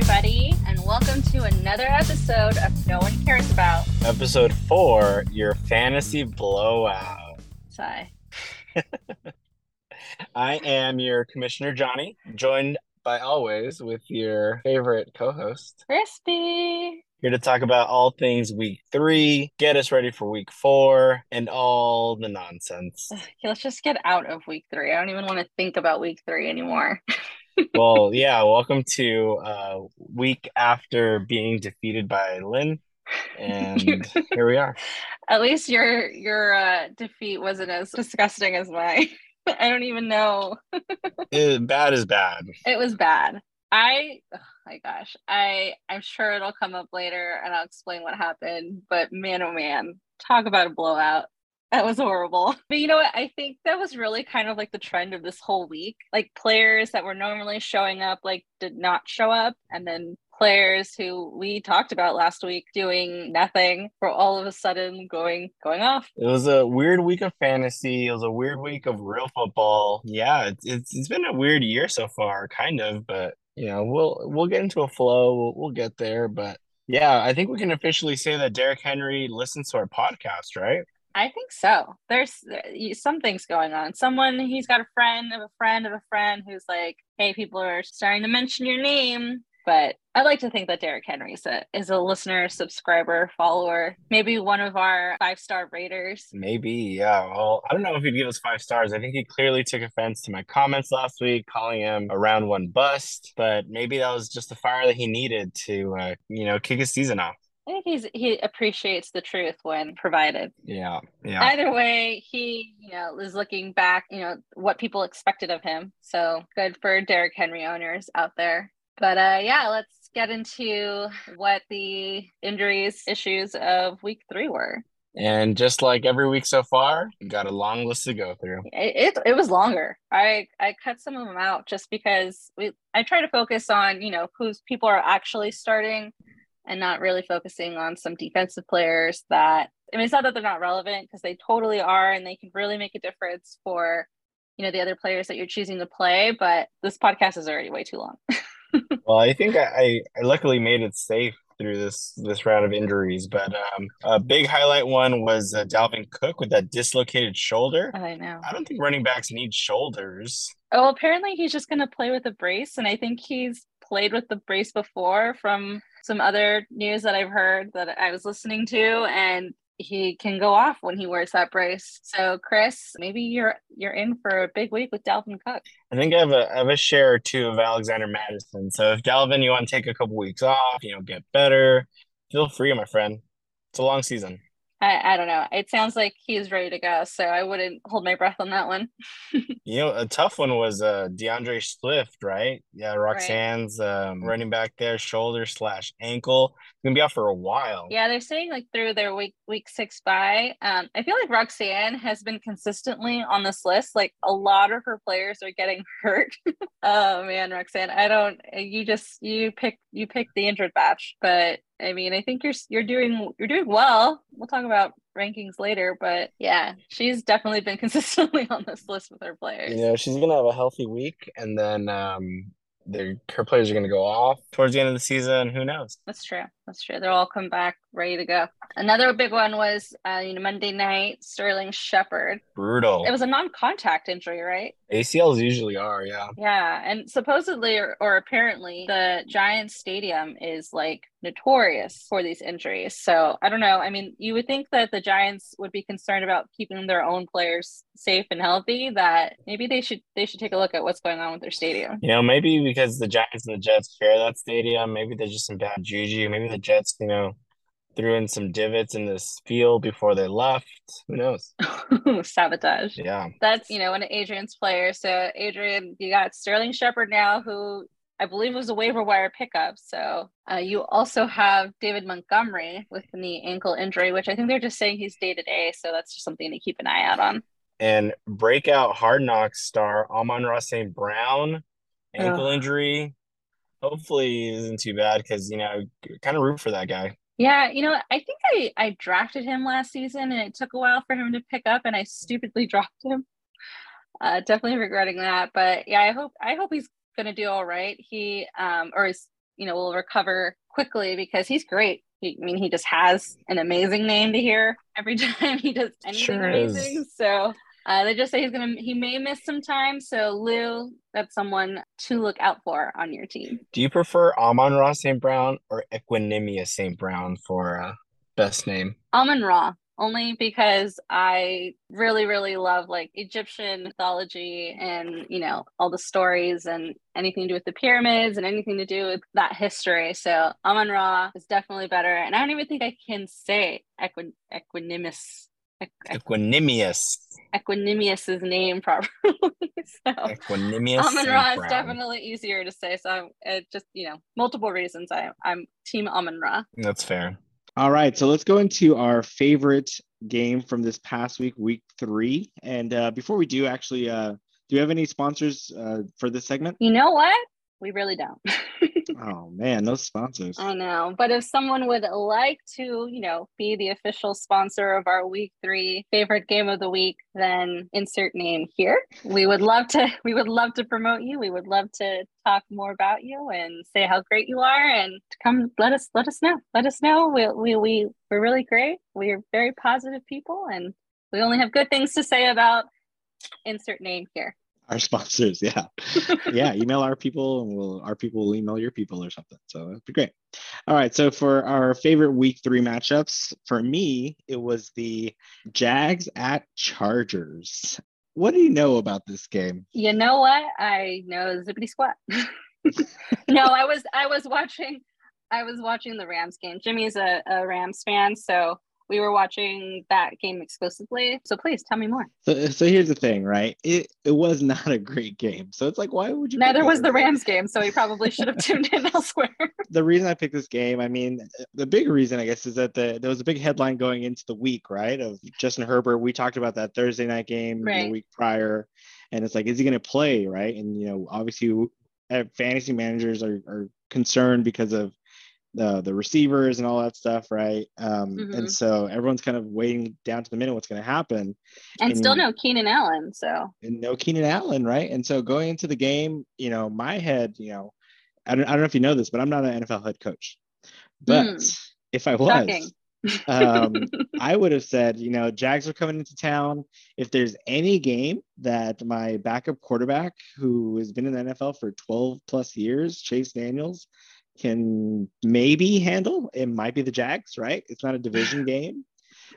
everybody, and welcome to another episode of No One Cares About. Episode 4, your Fantasy Blowout. Sigh. I am your commissioner, Jhonny, joined by always with your favorite co-host, Crispy. Here to talk about all things week 3, get us ready for week 4, and all the nonsense. Okay, let's just get out of week 3. I don't even want to think about week 3 anymore. Well, yeah, welcome to week after being defeated by Lynn, and here we are. At least your defeat wasn't as disgusting as mine. I don't even know. Bad is bad. It was bad. I'm sure it'll come up later and I'll explain what happened, but man, oh man, talk about a blowout. That was horrible. But you know what? I think that was really kind of like the trend of this whole week. Like players that were normally showing up, like did not show up. And then players who we talked about last week doing nothing were all of a sudden going off. It was a weird week of fantasy. It was a weird week of real football. Yeah, it's been a weird year so far, kind of. But, you know, we'll get into a flow. We'll get there. But yeah, I think we can officially say that Derek Henry listens to our podcast, right? I think so. There's some things going on. He's got a friend of a friend of a friend who's like, hey, people are starting to mention your name. But I'd like to think that Derek Henry is a listener, subscriber, follower, maybe one of our 5-star raters. Maybe, yeah. Well, I don't know if he'd give us 5 stars. I think he clearly took offense to my comments last week, calling him a round 1 bust. But maybe that was just the fire that he needed to, kick his season off. I think he appreciates the truth when provided. Yeah. Either way, he, is looking back, what people expected of him. So good for Derrick Henry owners out there. But let's get into what the injuries issues of week 3 were. And just like every week so far, you got a long list to go through. It was longer. I cut some of them out just because I try to focus on, whose people are actually starting, and not really focusing on some defensive players that, it's not that they're not relevant, because they totally are, and they can really make a difference for, the other players that you're choosing to play, but this podcast is already way too long. Well, I think I luckily made it safe through this round of injuries, but a big highlight one was Dalvin Cook with that dislocated shoulder. I know. I don't think running backs need shoulders. Oh, apparently he's just going to play with a brace, and I think he's played with the brace before from some other news that I've heard that I was listening to, and he can go off when he wears that brace. So Chris, maybe you're in for a big week with Dalvin Cook. I think I have a share or two of Alexander Mattison. So if Dalvin, you want to take a couple weeks off, get better, feel free, my friend. It's a long season. I don't know. It sounds like he's ready to go, so I wouldn't hold my breath on that one. A tough one was DeAndre Swift, right? Yeah, Roxanne's right. Running back there, shoulder/ankle. He's going to be out for a while. Yeah, they're saying like through their week 6 bye. I feel like Roxanne has been consistently on this list. Like a lot of her players are getting hurt. Oh man, Roxanne, you pick the injured batch, but I think you're doing well. We'll talk about rankings later, but yeah, she's definitely been consistently on this list with her players. She's going to have a healthy week, and then her players are going to go off towards the end of the season. Who knows? That's true. They'll all come back ready to go. Another big one was, Monday night, Sterling Shepherd. Brutal. It was a non-contact injury, right? ACLs usually are, yeah. Yeah, and supposedly or apparently the Giants stadium is like notorious for these injuries. So I don't know. You would think that the Giants would be concerned about keeping their own players safe and healthy, that maybe they should take a look at what's going on with their stadium. Maybe because the Giants and the Jets share that stadium, maybe they're just some bad juju. Maybe the Jets, threw in some divots in this field before they left. Who knows? Sabotage. Yeah. That's, one of Adrian's players. So Adrian, you got Sterling Shepherd now, who I believe was a waiver wire pickup. So you also have David Montgomery with the ankle injury, which I think they're just saying he's day-to-day. So that's just something to keep an eye out on. And breakout Hard Knocks star Amon-Ra St. Brown, ankle injury. Hopefully it isn't too bad because, kind of root for that guy. Yeah, I think I drafted him last season, and it took a while for him to pick up, and I stupidly dropped him. Definitely regretting that. But yeah, I hope he's going to do all right. He, or is you know, will recover quickly because he's great. He just has an amazing name to hear every time he does anything amazing. So they just say he may miss some time. So Lou, that's someone to look out for on your team. Do you prefer Amon-Ra St. Brown or Equanimous St. Brown for best name? Amon-Ra, only because I really, really love like Egyptian mythology and, you know, all the stories and anything to do with the pyramids and anything to do with that history. So Amon-Ra is definitely better. And I don't even think I can say Equanimous. Equanimous's name probably. So Equanimous Amon-Ra is definitely easier to say. So it just, you know, multiple reasons I'm team Amon-Ra. That's fair. All right, so let's go into our favorite game from this past week, week 3. And before we do, actually, do you have any sponsors for this segment? You know what? We really don't. Oh, man, those sponsors. I know. But if someone would like to, you know, be the official sponsor of our week 3 favorite game of the week, then insert name here. We would love to promote you. We would love to talk more about you and say how great you are, and come let us know. Let us know. We're really great. We're very positive people, and we only have good things to say about insert name here. Our sponsors, yeah. Yeah, email our people and our people will email your people or something. So that'd be great. All right, so for our favorite week 3 matchups, for me, it was the Jags at Chargers. What do you know about this game? You know what? I know zippity squat. No, I was watching the Rams game. Jimmy's a Rams fan, so we were watching that game exclusively. So please tell me more. So here's the thing, right? It was not a great game. So it's like, why would you? Neither was the Rams game. So we probably should have tuned in elsewhere. The reason I picked this game, I mean, the big reason, I guess, is that there was a big headline going into the week, right? Of Justin Herbert. We talked about that Thursday night game the week prior. And it's like, is he going to play, right? And, you know, obviously fantasy managers are concerned because of the receivers and all that stuff, right? And so everyone's kind of waiting down to the minute what's going to happen, and still no Keenan Allen, right? And so going into the game, you know, my head, you know, I don't know if you know this, but I'm not an NFL head coach, but if I was, I would have said, you know, Jags are coming into town. If there's any game that my backup quarterback, who has been in the NFL for 12 plus years, Chase Daniels, can maybe handle, it might be the Jags, right? It's not a division game.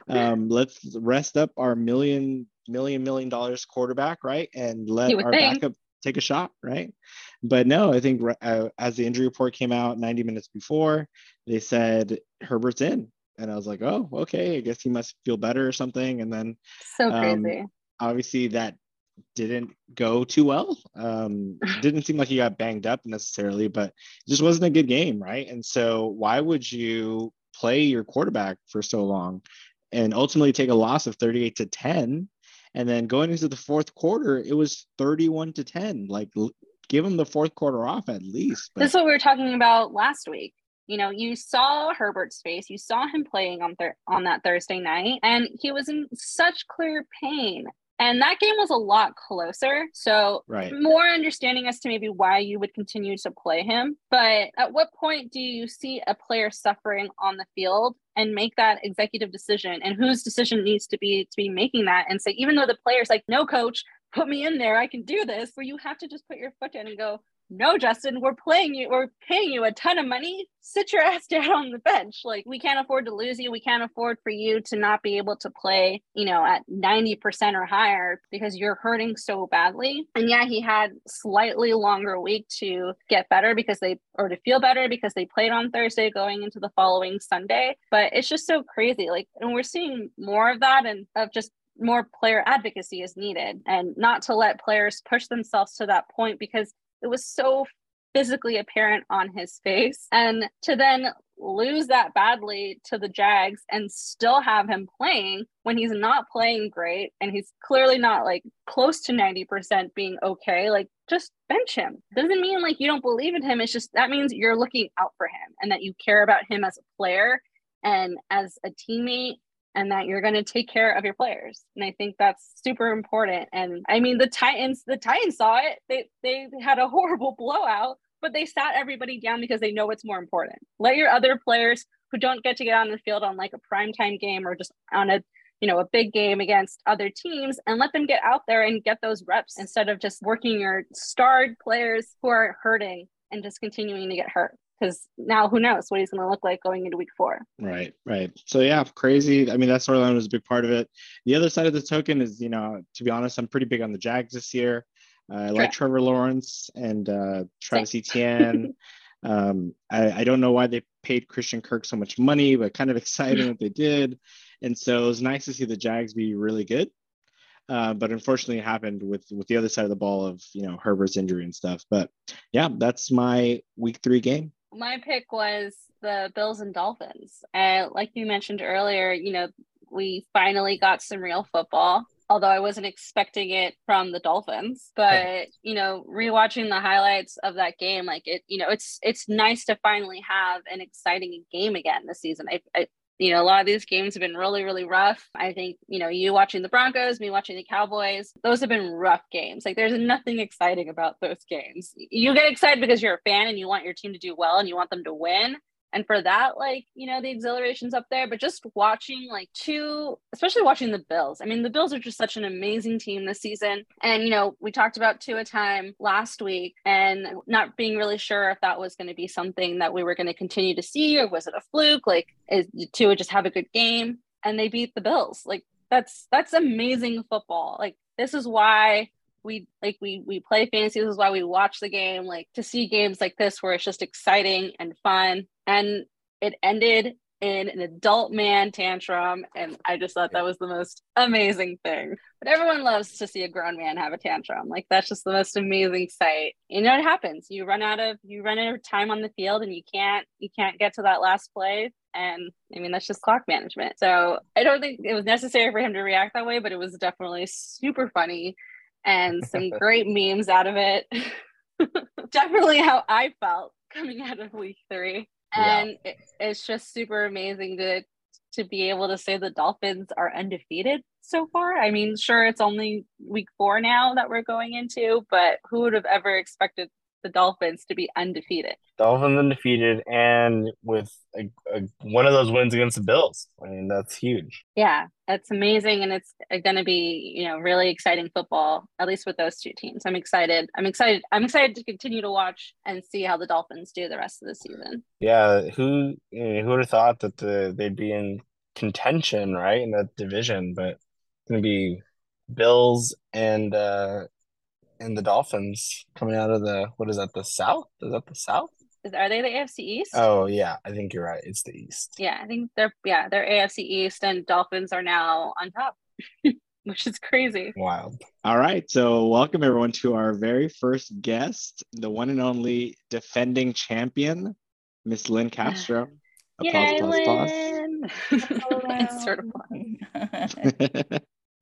Let's rest up our $1 million quarterback, right? And let our backup take a shot, right? But no, I think as the injury report came out 90 minutes before, they said Herbert's in. And I was like, oh, okay, I guess he must feel better or something. And then so crazy. Obviously that didn't go too well. Didn't seem like he got banged up necessarily, but it just wasn't a good game, right? And so why would you play your quarterback for so long and ultimately take a loss of 38-10? And then going into the fourth quarter, it was 31-10. Like, give him the fourth quarter off at least. But this is what we were talking about last week. You know, you saw Herbert's face, you saw him playing on that Thursday night, and he was in such clear pain. And that game was a lot closer. So more understanding as to maybe why you would continue to play him. But at what point do you see a player suffering on the field and make that executive decision, and whose decision needs to be making that, and say, even though the player's like, no, coach, put me in there, I can do this, where you have to just put your foot down and go, no, Justin, we're playing you. We're paying you a ton of money. Sit your ass down on the bench. Like, we can't afford to lose you. We can't afford for you to not be able to play, you know, at 90% or higher because you're hurting so badly. And yeah, he had slightly longer week to get better to feel better because they played on Thursday going into the following Sunday. But it's just so crazy. Like, and we're seeing more of that, and of just more player advocacy is needed, and not to let players push themselves to that point, because it was so physically apparent on his face. And to then lose that badly to the Jags and still have him playing when he's not playing great, and he's clearly not like close to 90% being okay, like, just bench him. Doesn't mean like you don't believe in him. It's just, that means you're looking out for him, and that you care about him as a player and as a teammate, and that you're going to take care of your players. And I think that's super important. And I mean, the Titans saw it. They had a horrible blowout, but they sat everybody down because they know what's more important. Let your other players who don't get to get on the field on like a primetime game or just on a, you know, a big game against other teams, and let them get out there and get those reps instead of just working your starred players who are hurting and just continuing to get hurt. Because now who knows what he's going to look like going into week 4. Right. So yeah, crazy. I mean, that storyline was a big part of it. The other side of the token is, you know, to be honest, I'm pretty big on the Jags this year. I like Trevor Lawrence and Travis Etienne. I don't know why they paid Christian Kirk so much money, but kind of exciting that they did. And so it was nice to see the Jags be really good. But unfortunately it happened with the other side of the ball of, you know, Herbert's injury and stuff. But yeah, that's my week 3 game. My pick was the Bills and Dolphins. Like you mentioned earlier, you know, we finally got some real football, although I wasn't expecting it from the Dolphins. But, you know, rewatching the highlights of that game, like it, you know, it's nice to finally have an exciting game again this season. You know, a lot of these games have been really, really rough. I think, you know, you watching the Broncos, me watching the Cowboys, those have been rough games. Like there's nothing exciting about those games. You get excited because you're a fan and you want your team to do well and you want them to win. And for that, like, you know, the exhilaration's up there, but just watching like especially watching the Bills. I mean, the Bills are just such an amazing team this season. And, you know, we talked about Tua time last week and not being really sure if that was going to be something that we were going to continue to see, or was it a fluke? Like, is Tua just have a good game? And they beat the Bills. Like, that's amazing football. Like, this is why we play fantasy. This is why we watch the game, like to see games like this where it's just exciting and fun. And it ended in an adult man tantrum. And I just thought that was the most amazing thing. But everyone loves to see a grown man have a tantrum. Like that's just the most amazing sight. You know, it happens. You run out of time on the field and you can't get to that last play. And I mean, that's just clock management. So I don't think it was necessary for him to react that way, but it was definitely super funny. And some great memes out of it. Definitely how I felt coming out of week 3. And yeah. It's just super amazing to be able to say the Dolphins are undefeated so far. I mean, sure, it's only week 4 now that we're going into, but who would have ever expected the Dolphins to be undefeated? Dolphins undefeated and with one of those wins against the Bills. I mean, that's huge. Yeah, that's amazing. And it's going to be, you know, really exciting football, at least with those two teams. I'm excited. I'm excited to continue to watch and see how the Dolphins do the rest of the season. Yeah, who would have thought that they'd be in contention, right, in that division? But it's going to be Bills and the Dolphins coming out of the South? Is that the South? Are they the AFC East? Oh yeah, I think you're right. It's the East. Yeah, I think they're AFC East, and Dolphins are now on top, which is crazy. Wild. All right, so welcome everyone to our very first guest, the one and only defending champion, Miss Lynn Castro. Applause, applause, applause. Sort of.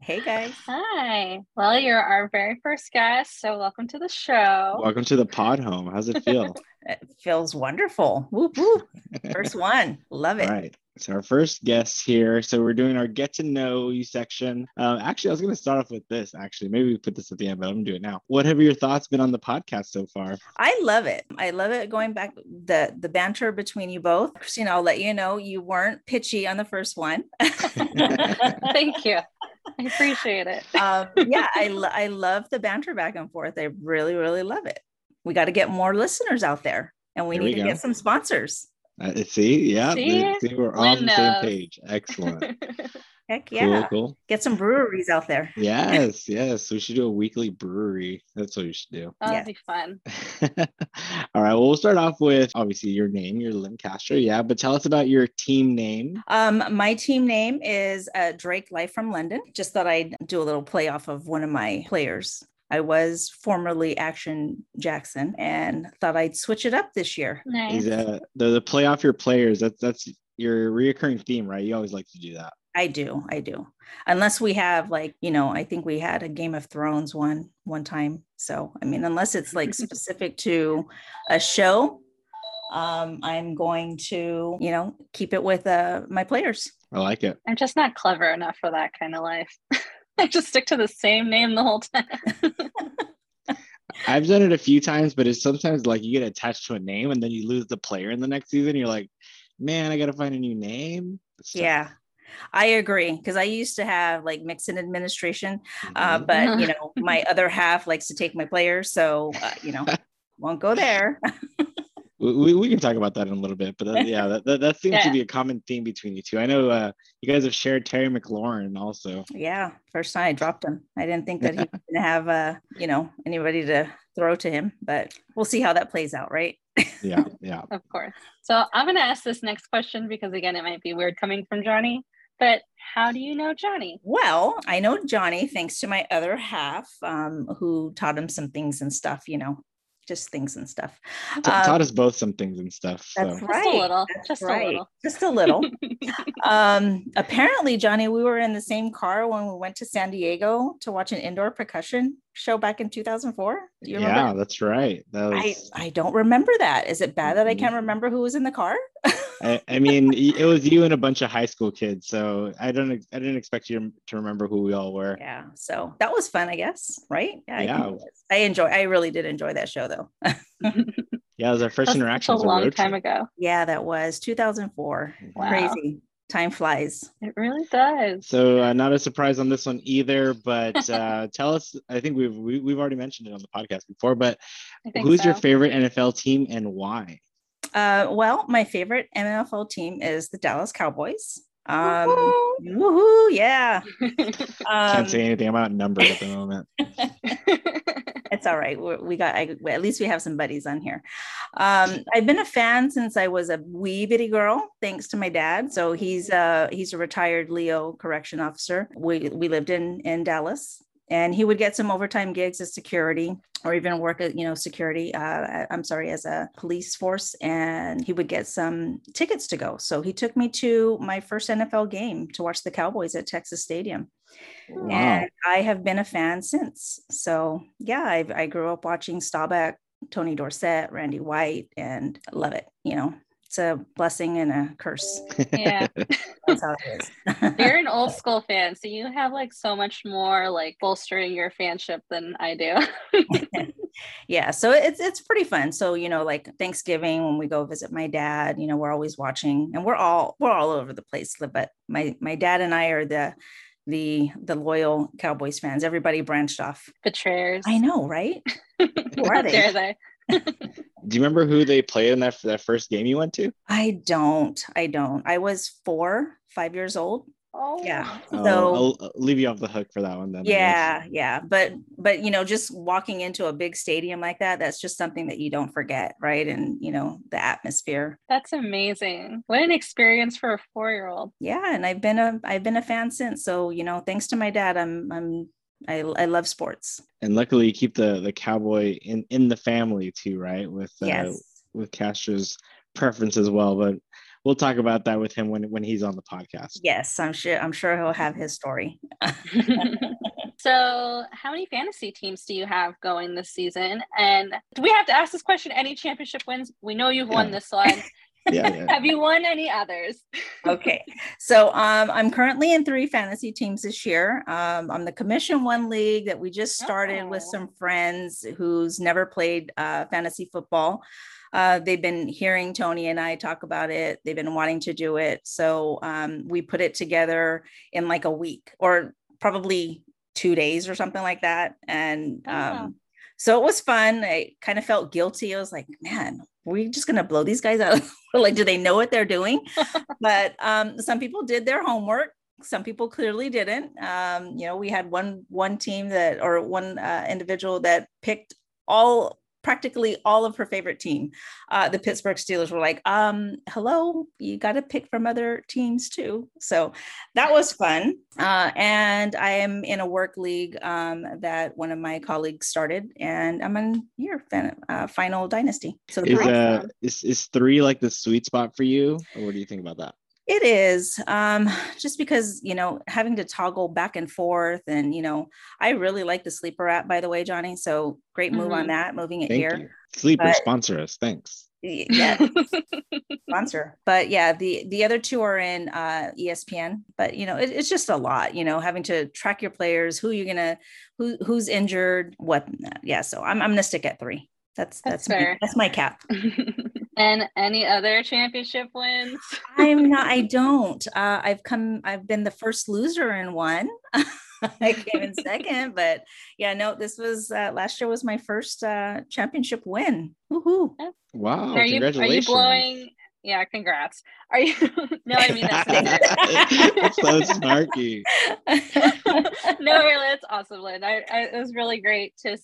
Hey guys. Hi. Well, you're our very first guest, so welcome to the show. Welcome to the pod home. How's it feel? It feels wonderful. Whoop, whoop. First one. Love it. All right. So our first guest here. So we're doing our Get to Know You section. Actually, I was going to start off with this, actually. Maybe we put this at the end, but I'm going to do it now. What have your thoughts been on the podcast so far? I love it. Going back, the banter between you both. Christina, I'll let you know you weren't pitchy on the first one. Thank you. I appreciate it. Yeah, I love the banter back and forth. I really, really love it. We got to get more listeners out there, and we need to get some sponsors. We're on the same page. Excellent. Heck yeah. Cool. Get some breweries out there. Yes. We should do a weekly brewery. That's what we should do. That'd be fun. All right. Well, we'll start off with obviously your name. You're Lynn Castro. Yeah. But tell us about your team name. My team name is Drake Life from London. Just thought I'd do a little play off of one of my players. I was formerly Action Jackson and thought I'd switch it up this year. Nice. The play off your players. That's your reoccurring theme, right? You always like to do that. I do. Unless we have like, you know, I think we had a Game of Thrones one time. So, I mean, unless it's like specific to a show, I'm going to, you know, keep it with my players. I like it. I'm just not clever enough for that kind of life. I just stick to the same name the whole time. I've done it a few times, but it's sometimes like you get attached to a name and then you lose the player in the next season. You're like, man, I got to find a new name. Yeah, I agree. Because I used to have like mix in administration, but you know, my other half likes to take my players. So, you know, won't go there. We can talk about that in a little bit, but that seems to be a common theme between you two. I know you guys have shared Terry McLaurin also. Yeah, first time I dropped him. I didn't think that he was going to have, you know, anybody to throw to him, but we'll see how that plays out, right? Yeah, yeah. Of course. So I'm going to ask this next question because, again, it might be weird coming from Jhonny, but how do you know Jhonny? Well, I know Jhonny thanks to my other half who taught him some things and stuff, you know. Just things and stuff. Taught us both some things and stuff. So. That's right. Just a little. Just a little. Apparently, Jhonny, we were in the same car when we went to San Diego to watch an indoor percussion show back in 2004. Do you remember? Yeah, that's right. That was... I don't remember that. Is it bad that I can't remember who was in the car? I mean, it was you and a bunch of high school kids, so I didn't expect you to remember who we all were. Yeah, so that was fun, I guess, right? Yeah. I really did enjoy that show, though. Yeah, it was our first interaction. A long time ago. Yeah, that was 2004. Wow. Crazy. Time flies. It really does. So not a surprise on this one either, but tell us, I think we've already mentioned it on the podcast before, but who's your favorite NFL team and why? Well, my favorite NFL team is the Dallas Cowboys. Woohoo! Yeah. Can't say anything. I'm outnumbered at the moment. It's all right. At least we have some buddies on here. I've been a fan since I was a wee bitty girl, thanks to my dad. So he's a retired Leo correction officer. We lived in Dallas. And he would get some overtime gigs as security or even work at, you know, as a police force. And he would get some tickets to go. So he took me to my first NFL game to watch the Cowboys at Texas Stadium. Wow. And I have been a fan since. So, yeah, I grew up watching Staubach, Tony Dorsett, Randy White, and I love it, you know. It's a blessing and a curse. Yeah. That's how it is. You're an old school fan, so you have like so much more like bolstering your fanship than I do. Yeah. So it's pretty fun. So, you know, like Thanksgiving when we go visit my dad, you know, we're always watching and we're all over the place. But my dad and I are the loyal Cowboys fans. Everybody branched off. Betrayers. I know, right? Who are they? Dare they? Do you remember who they played in that first game you went to? I don't. I was 5 years old. Oh, yeah. So I'll leave you off the hook for that one then. Yeah, yeah. But you know, just walking into a big stadium like that's just something that you don't forget, right? And you know, the atmosphere. That's amazing. What an experience for a 4-year-old. Yeah, and I've been a fan since. So you know, thanks to my dad, I love sports. And luckily you keep the Cowboy in the family too, right? With Castro's preference as well, but we'll talk about that with him when he's on the podcast. Yes, I'm sure he'll have his story. So how many fantasy teams do you have going this season? And do we have to ask this question? Any championship wins? We know you've won this one. Yeah. Have you won any others? Okay. So I'm currently in 3 fantasy teams this year. I'm the commission one league that we just started with some friends who's never played fantasy football. They've been hearing Tony and I talk about it. They've been wanting to do it. So we put it together in like a week or probably 2 days or something like that. And so it was fun. I kind of felt guilty. I was like, man, we're just going to blow these guys out. Like, do they know what they're doing? But some people did their homework. Some people clearly didn't. You know, we had one team one individual that picked practically all of her favorite team. The Pittsburgh Steelers were like, hello, you got to pick from other teams too. So that was fun. And I am in a work league that one of my colleagues started, and I'm in your final dynasty. So is 3 like the sweet spot for you? Or what do you think about that? It is just because, you know, having to toggle back and forth and, you know, I really like the Sleeper app, by the way, Jhonny. So great move on that, moving it Thank here. You. Sleeper sponsor us. Thanks. Yeah. Sponsor. But yeah, the other two are in ESPN, but you know, it's just a lot, you know, having to track your players, who's injured, what. Yeah. So I'm going to stick at 3. That's fair. That's my cap. And any other championship wins? I don't. I've been the first loser in one. I came in second, but yeah, no, this was, last year was my first championship win. Woohoo. Wow. Congratulations. Yeah, congrats. No, I mean, that's so snarky. No, really, that's awesome, Lynn. It was really great to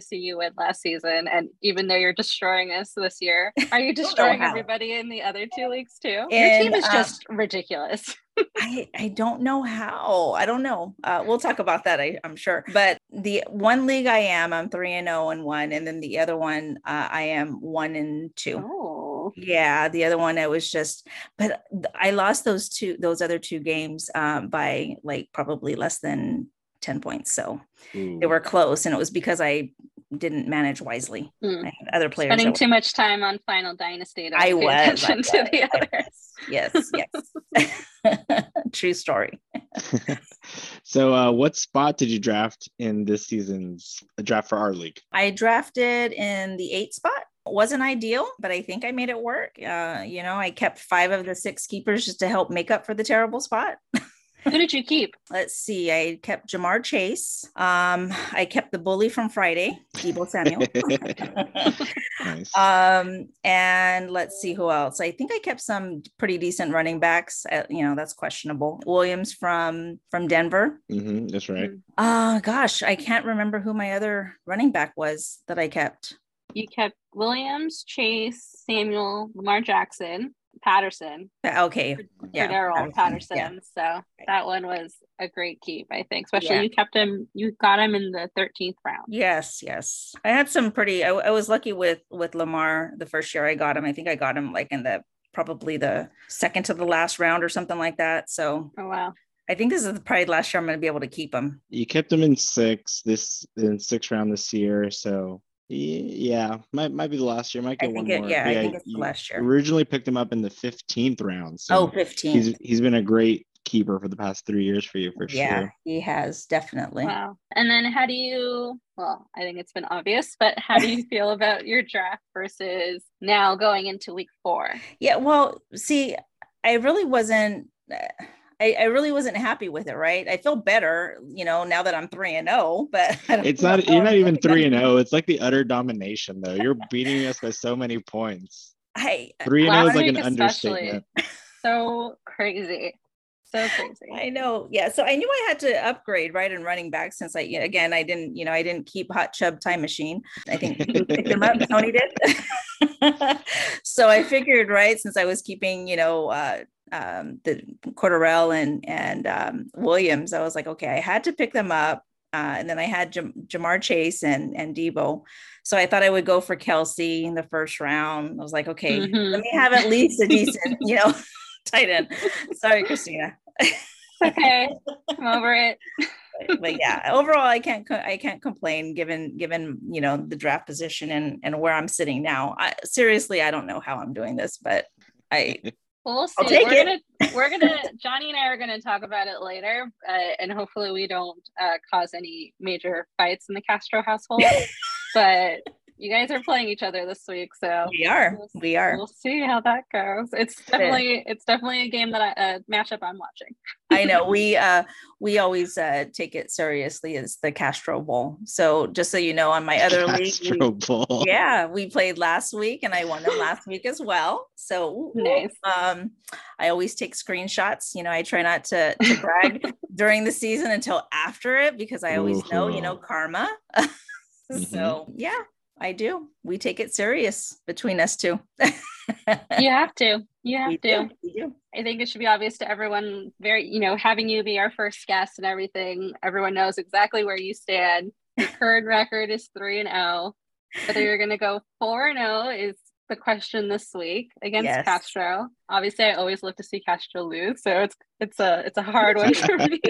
see you win last season. And even though you're destroying us this year, are you destroying everybody in the other 2 leagues too? And your team is just ridiculous. I don't know how. I don't know. We'll talk about that, I'm sure. But the one league I'm 3-0 in one, and then the other one I am 1-2. Oh. Yeah, the other one, but I lost those other two games by like probably less than 10 points. So they were close, and it was because I didn't manage wisely. I had other players spending too much time on Final Dynasty. I was like to the others. Yes. True story. So what spot did you draft in this season's draft for our league? I drafted in the 8 spot. Wasn't ideal, but I think I made it work. You know, I kept 5 of the 6 keepers just to help make up for the terrible spot. Who did you keep? Let's see. I kept Jamar Chase. I kept the bully from Friday, Ebo Samuel. Nice. And let's see who else. I think I kept some pretty decent running backs. You know, that's questionable. Williams from Denver. Mm-hmm, that's right. Gosh, I can't remember who my other running back was that I kept. You kept Williams, Chase, Samuel, Lamar Jackson, Patterson. Okay. Yeah. Cordarrelle Patterson. Yeah. So that one was a great keep, I think, especially you kept him, you got him in the 13th round. Yes. I had some pretty, I was lucky with Lamar the first year I got him. I think I got him like in probably the second to the last round or something like that. So. Oh, wow. I think this is probably last year I'm going to be able to keep him. You kept him in 6 sixth round this year. So. Yeah, might be the last year. Might get one more. Yeah, I think it's the last year. Originally picked him up in the 15th round. So 15. He's been a great keeper for the past 3 years for you, for sure. Yeah, he has, definitely. Wow. And then I think it's been obvious, but how do you feel about your draft versus now going into week 4? Yeah, well, see, I really wasn't happy with it, right? I feel better, you know, now that I'm 3-0, but you're not even 3-0. It's like the utter domination, though. You're beating us by so many points. 3-0 is like an understatement. So crazy. I know. Yeah. So I knew I had to upgrade right in running back since I didn't keep Hot Chub Time Machine. I think you picked him up, Tony did. So I figured, right, since I was keeping, you know, the Cordarrelle and Williams, I was like, okay, I had to pick them up. And then I had Jamar Chase and Debo. So I thought I would go for Kelsey in the first round. I was like, okay, let me have at least a decent, you know, tight end. Sorry, Christina. Okay. I'm over it. But yeah, overall, I can't complain given, you know, the draft position and where I'm sitting now. Seriously, I don't know how I'm doing this, but Well, we'll see. Jhonny and I are gonna talk about it later, and hopefully we don't cause any major fights in the Castro household. But you guys are playing each other this week, so we are. We'll see how that goes. It's definitely a game that a matchup I'm watching. I know we always take it seriously as the Castro Bowl. So just so you know, on my other league, we played last week and I won them last week as well. So nice. I always take screenshots. You know, I try not to brag during the season until after it because I always know, you know, karma. So yeah, I do. We take it serious between us two. You have to. I think it should be obvious to everyone, very, you know, having you be our first guest and everything, everyone knows exactly where you stand. Your current record is 3-0. Whether you're going to go 4-0 is the question this week against Castro. Obviously, I always love to see Castro lose, so it's a hard one for me.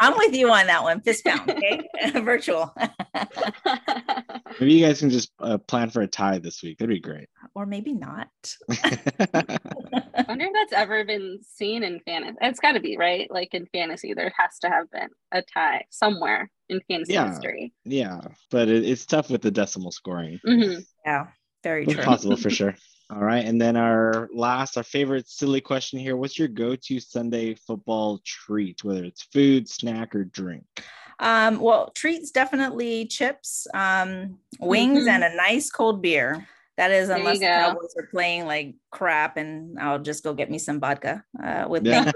I'm with you on that one. Fist pound, okay? Virtual. Maybe you guys can just plan for a tie this week. That'd be great. or maybe not. I wonder if that's ever been seen in fantasy. It's got to be, right? Like in fantasy, there has to have been a tie somewhere in fantasy history. Yeah, but it's tough with the decimal scoring. Mm-hmm. Yeah, very true. It's possible for sure. All right, and then our favorite silly question here. What's your go-to Sunday football treat, whether it's food, snack, or drink? Well, treats, definitely chips, wings, mm-hmm. and a nice cold beer. That is, unless the Cowboys are playing like crap, and I'll just go get me some vodka with me. And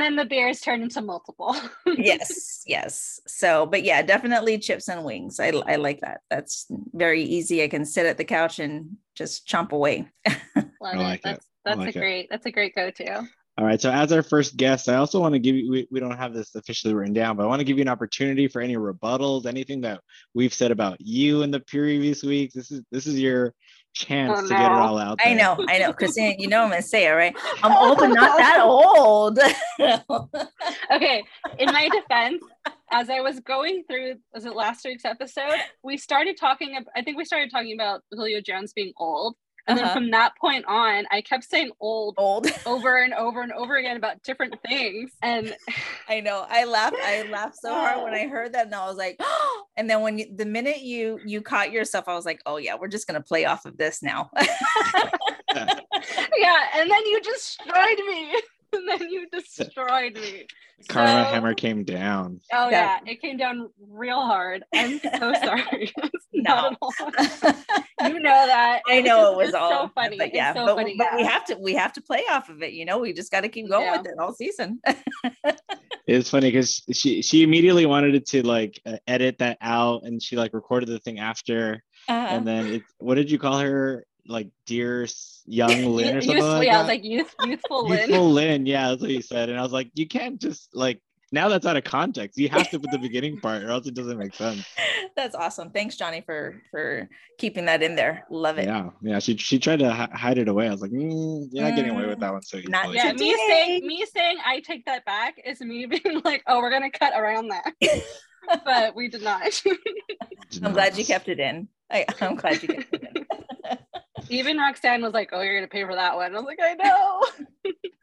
then the beers turn into multiple. Yes. So, but yeah, definitely chips and wings. I like that. That's very easy. I can sit at the couch and just chomp away. That's a great go-to. All right. So as our first guest, I also want to give you, we don't have this officially written down, but I want to give you an opportunity for any rebuttals, anything that we've said about you in the previous weeks. This is your chance to get it all out there. I know. Christina, you know I'm going to say it, right? I'm old, but not that old. Okay. In my defense, as I was going through, was it last week's episode? I think we started talking about Julio Jones being old. And then from that point on, I kept saying old over and over and over again about different things. And I know I laughed so hard when I heard that. And I was like, oh! And then when the minute you caught yourself, I was like, oh yeah, we're just going to play off of this now. Yeah. And then you destroyed me. Karma hammer came down. Oh yeah. It came down real hard. I'm so sorry. No. You know that. I know it was all so funny. But yeah, but we have to play off of it. You know, we just got to keep going with it all season. It's funny because she immediately wanted to like edit that out, and she like recorded the thing after, and then what did you call her? Like dear young Lynn or something. I was like youthful Lynn. Youthful Lynn, yeah, that's what you said. And I was like, you can't just like, now that's out of context. You have to put the beginning part or else it doesn't make sense. That's awesome. Thanks, Jhonny, for keeping that in there. Love it. Yeah. She tried to hide it away. I was like, you're not getting away with that one. So not yet. Me saying I take that back is me being like, oh, we're gonna cut around that. But we did not. Glad you kept it in. I'm glad you kept it in. Even Roxanne was like, oh, you're going to pay for that one. I was like, I know.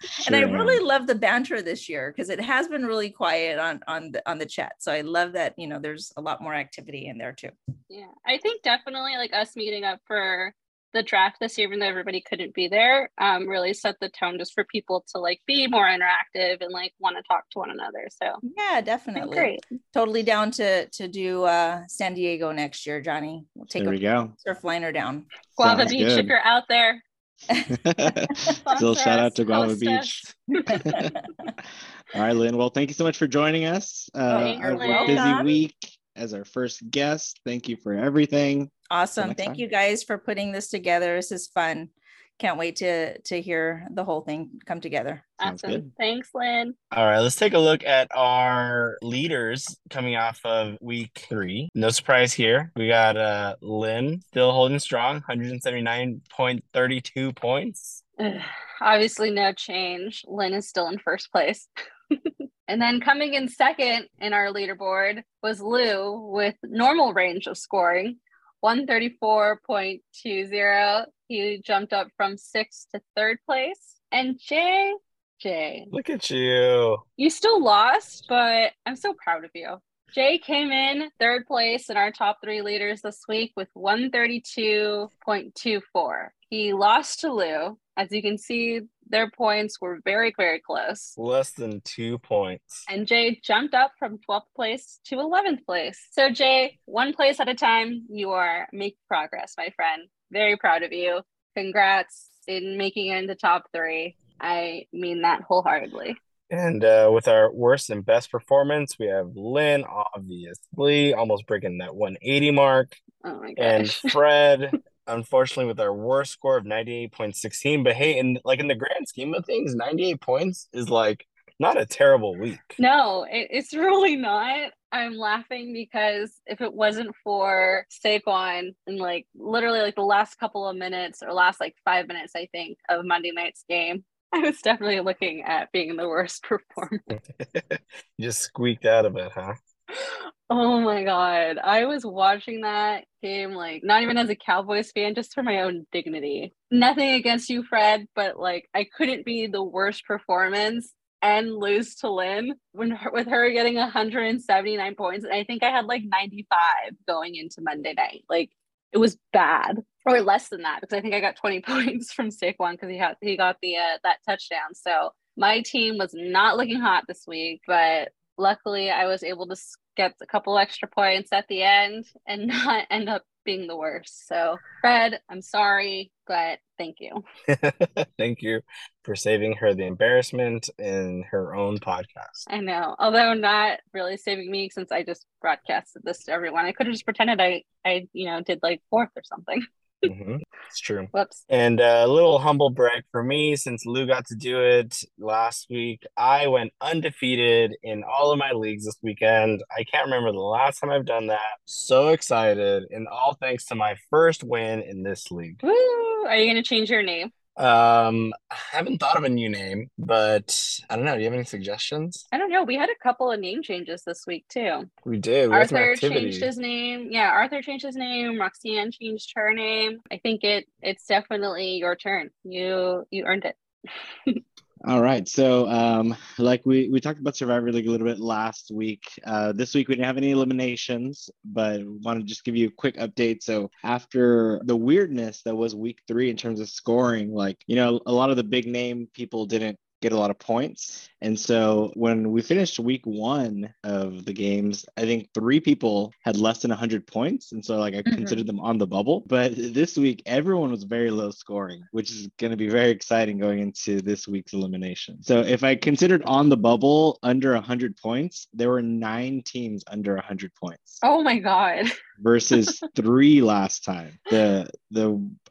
Sure. And I really love the banter this year because it has been really quiet on the chat. So I love that, you know, there's a lot more activity in there too. Yeah, I think definitely like us meeting up for the draft this year, even though everybody couldn't be there, really set the tone just for people to like be more interactive and like want to talk to one another. So yeah, definitely. Great. Totally down to do San Diego next year, Jhonny. We'll take a surf liner down. Guava Sounds Beach, good. If you're out there. Still shout out to Guava Beach. All right, Lynn. Well, thank you so much for joining us. Our busy week as our first guest. Thank you for everything. Awesome. Thank you guys for putting this together. This is fun. Can't wait to hear the whole thing come together. Awesome. Thanks, Lynn. All right, let's take a look at our leaders coming off of week 3. No surprise here. We got Lynn still holding strong, 179.32 points. Obviously no change. Lynn is still in first place. And then coming in second in our leaderboard was Lou with normal range of scoring. 134.20. He jumped up from 6th to 3rd place. And Jay. Look at you. You still lost, but I'm so proud of you. Jay came in 3rd place in our top 3 leaders this week with 132.24. He lost to Lou. As you can see, their points were very, very close. Less than 2 points. And Jay jumped up from 12th place to 11th place. So Jay, one place at a time, you are making progress, my friend. Very proud of you. Congrats in making it in the top 3. I mean that wholeheartedly. And with our worst and best performance, we have Lynn, obviously, almost breaking that 180 mark. Oh my gosh. And Fred... unfortunately with our worst score of 98.16, but hey, and like in the grand scheme of things, 98 points is like not a terrible week. No, it's really not. I'm laughing because if it wasn't for Saquon and like literally like the last couple of minutes or last like 5 minutes, I think, of Monday night's game, I was definitely looking at being the worst performer. You just squeaked out of it, huh? Oh my God. I was watching that game, like, not even as a Cowboys fan, just for my own dignity. Nothing against you, Fred, but like, I couldn't be the worst performance and lose to Lynn with her getting 179 points. And I think I had like 95 going into Monday night. Like, it was bad, or less than that, because I think I got 20 points from Saquon because he got the that touchdown. So my team was not looking hot this week, but luckily I was able to get a couple extra points at the end and not end up being the worst. So Fred, I'm sorry, but thank you. Thank you for saving her the embarrassment in her own podcast. I know, although not really saving me, since I just broadcasted this to everyone. I could have just pretended I did like fourth or something. Mm-hmm. It's true. Whoops. And a little humble brag for me, since Lou got to do it last week. I went undefeated in all of my leagues this weekend. I can't remember the last time I've done that. So excited, and all thanks to my first win in this league. Woo! Are you going to change your name? I haven't thought of a new name, but I don't know. Do you have any suggestions? I don't know. We had a couple of name changes this week too. We did. Arthur changed his name. Yeah, Arthur changed his name. Roxanne changed her name. I think it's definitely your turn. You earned it. All right. So like we talked about Survivor League a little bit last week. This week we didn't have any eliminations, but want to just give you a quick update. So after the weirdness that was week 3 in terms of scoring, like, a lot of the big name people didn't get a lot of points. And so when we finished week 1 of the games, I think 3 people had less than 100 points. And so, like, I considered them on the bubble. But this week, everyone was very low scoring, which is going to be very exciting going into this week's elimination. So if I considered on the bubble under 100 points, there were 9 teams under 100 points. Oh my God. Versus 3 last time. The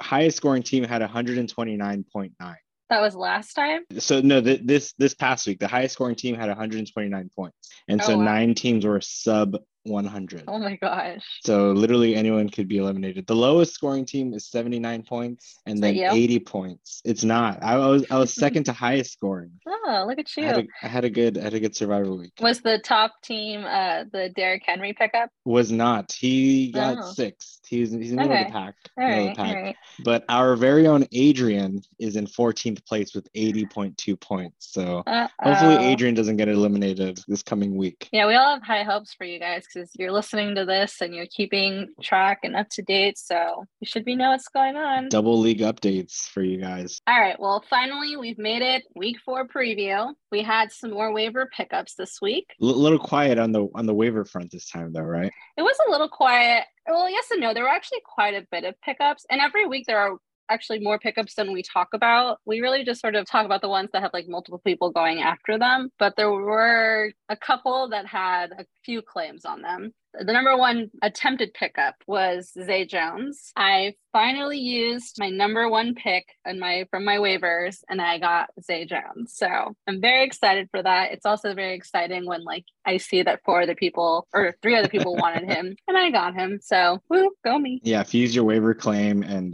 highest scoring team had 129.9. That was last time? So no, this past week, the highest scoring team had 129 points. And so 9 teams were sub 100. Oh my gosh. So literally anyone could be eliminated. The lowest scoring team is 79 points and then 80 points. It's not. I was second to highest scoring. Oh, look at you. I had a good Survivor week. Was the top team the Derek Henry pickup? Was not. He got 6th. He's in the middle of the pack. All right. But our very own Adrian is in 14th place with 80.2 points. So hopefully Adrian doesn't get eliminated this coming week. Yeah, we all have high hopes for you guys, because you're listening to this and you're keeping track and up to date, so you should be know what's going on. Double league updates for you guys. All right, well, finally, we've made it. Week 4 preview. We had some more waiver pickups this week. A little quiet on the waiver front this time, though, right? It was a little quiet. Well, yes and no. There were actually quite a bit of pickups, and every week there are actually more pickups than we talk about. We really just sort of talk about the ones that have like multiple people going after them, but there were a couple that had a few claims on them. The number one attempted pickup was Zay Jones. I finally used my number one pick from my waivers, and I got Zay Jones. So I'm very excited for that. It's also very exciting when like I see that 3 other people wanted him, and I got him. So woo, go me. Yeah, if you used your waiver claim and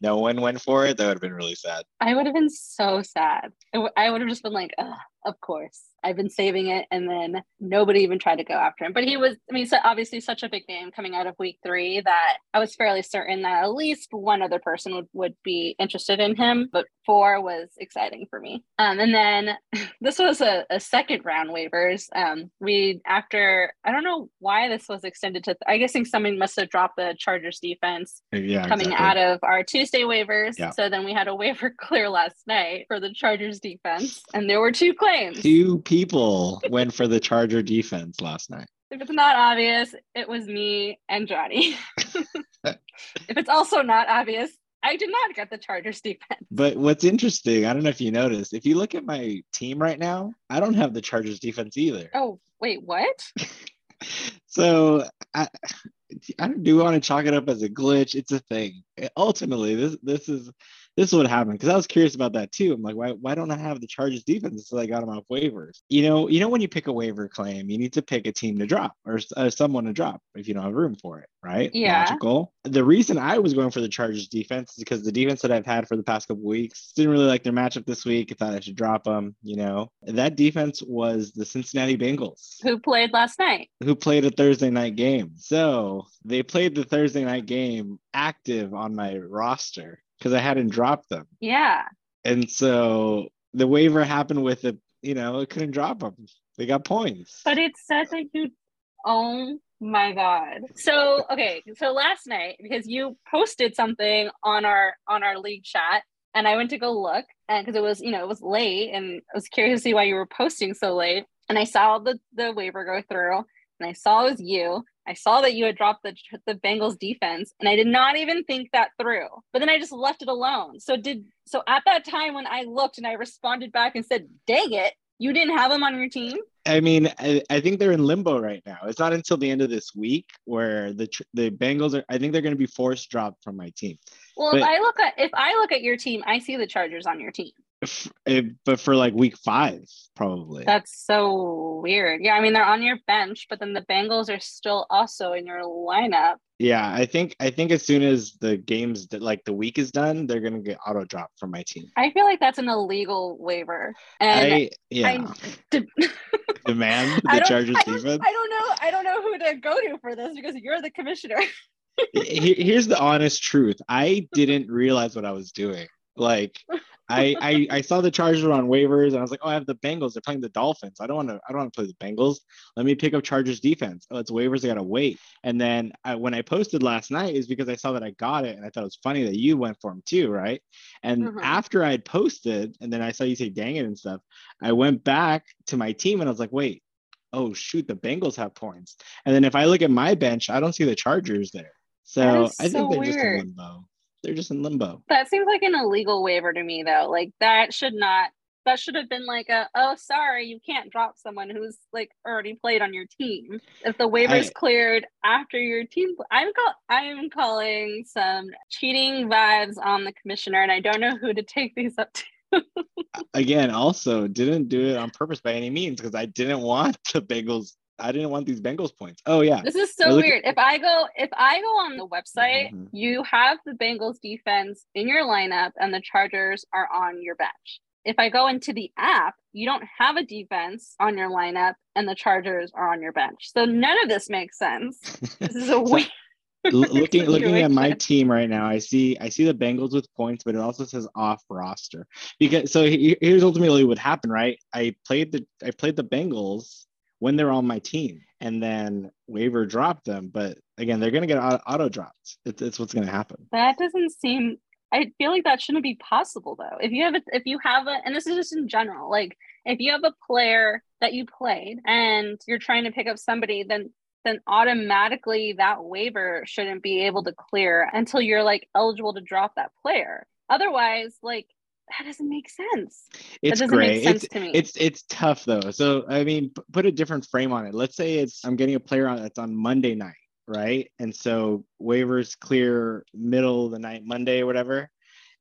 no one went for it, that would have been really sad. I would have been so sad. I would have just been like, ugh. Of course, I've been saving it, and then nobody even tried to go after him. But he was, so obviously such a big name coming out of week 3 that I was fairly certain that at least one other person would be interested in him. But 4 was exciting for me. And then this was a second round waivers. I don't know why this was extended to, I guess somebody must have dropped the Chargers defense out of our Tuesday waivers. Yeah. So then we had a waiver clear last night for the Chargers defense, and there were 2 claims. 2 people went for the Charger defense last night. If it's not obvious, it was me and Jhonny. If it's also not obvious, I did not get the Chargers defense. But what's interesting, I don't know if you noticed, if you look at my team right now, I don't have the Chargers defense either. Oh, wait, what? So I do want to chalk it up as a glitch. It's a thing. ultimately, this is what happened, because I was curious about that too. I'm like, why don't I have the Chargers defense until I got them off waivers? You know when you pick a waiver claim, you need to pick a team to drop or someone to drop if you don't have room for it, right? Yeah. Logical. The reason I was going for the Chargers defense is because the defense that I've had for the past couple weeks, didn't really like their matchup this week. I thought I should drop them. You know, that defense was the Cincinnati Bengals, who played last night, who played a Thursday night game. So they played the Thursday night game active on my roster, because I hadn't dropped them. Yeah. And so the waiver happened with it, you know, I couldn't drop them. They got points. But it said that you, oh my God. So, okay. So last night, because you posted something on our league chat, and I went to go look, and because it was late, and I was curious to see why you were posting so late. And I saw the waiver go through, and I saw it was you. I saw that you had dropped the Bengals defense, and I did not even think that through. But then I just left it alone. So at that time when I looked and I responded back and said, dang it, you didn't have them on your team? I mean, I think they're in limbo right now. It's not until the end of this week where the Bengals are, I think they're going to be forced dropped from my team. Well, but if I look at your team, I see the Chargers on your team. But for like week 5, probably. That's so weird. Yeah, I mean, they're on your bench, but then the Bengals are still also in your lineup. Yeah, I think as soon as the games, like the week is done, they're going to get auto dropped from my team. I feel like that's an illegal waiver. And demand the Chargers defense. I don't know who to go to for this, because you're the commissioner. Here's the honest truth. I didn't realize what I was doing. Like, I saw the Chargers were on waivers, and I was like, oh, I have the Bengals. They're playing the Dolphins. I don't want to play the Bengals. Let me pick up Chargers defense. Oh, it's waivers. I got to wait. And then when I posted last night, is because I saw that I got it, and I thought it was funny that you went for them too, right? And after I had posted, and then I saw you say dang it and stuff, I went back to my team, and I was like, wait, oh, shoot, the Bengals have points. And then if I look at my bench, I don't see the Chargers there. So I think they're weird. Just in limbo. They're just in limbo. That seems like an illegal waiver to me, though. Like, that should have been like a, oh, sorry, you can't drop someone who's like already played on your team. If the waiver's cleared after your team, I'm calling some cheating vibes on the commissioner, and I don't know who to take these up to. Again, also didn't do it on purpose by any means, because I didn't want the Bengals. I didn't want these Bengals points. Oh yeah. This is so weird. If I go on the website, you have the Bengals defense in your lineup and the Chargers are on your bench. If I go into the app, you don't have a defense on your lineup and the Chargers are on your bench. So none of this makes sense. This is a weird looking at my team right now, I see the Bengals with points, but it also says off roster. Because so here's ultimately what happened, right? I played the Bengals when they're on my team, and then waiver dropped them. But again, they're going to get auto dropped. It's what's going to happen. That doesn't seem, I feel like that shouldn't be possible though. If you have a, and this is just in general, like if you have a player that you played and you're trying to pick up somebody, then automatically that waiver shouldn't be able to clear until you're like eligible to drop that player. Otherwise, like, that doesn't make sense. It's great. It's tough though. So, I mean, put a different frame on it. Let's say I'm getting a player that's on Monday night, right? And so waivers clear middle of the night, Monday or whatever.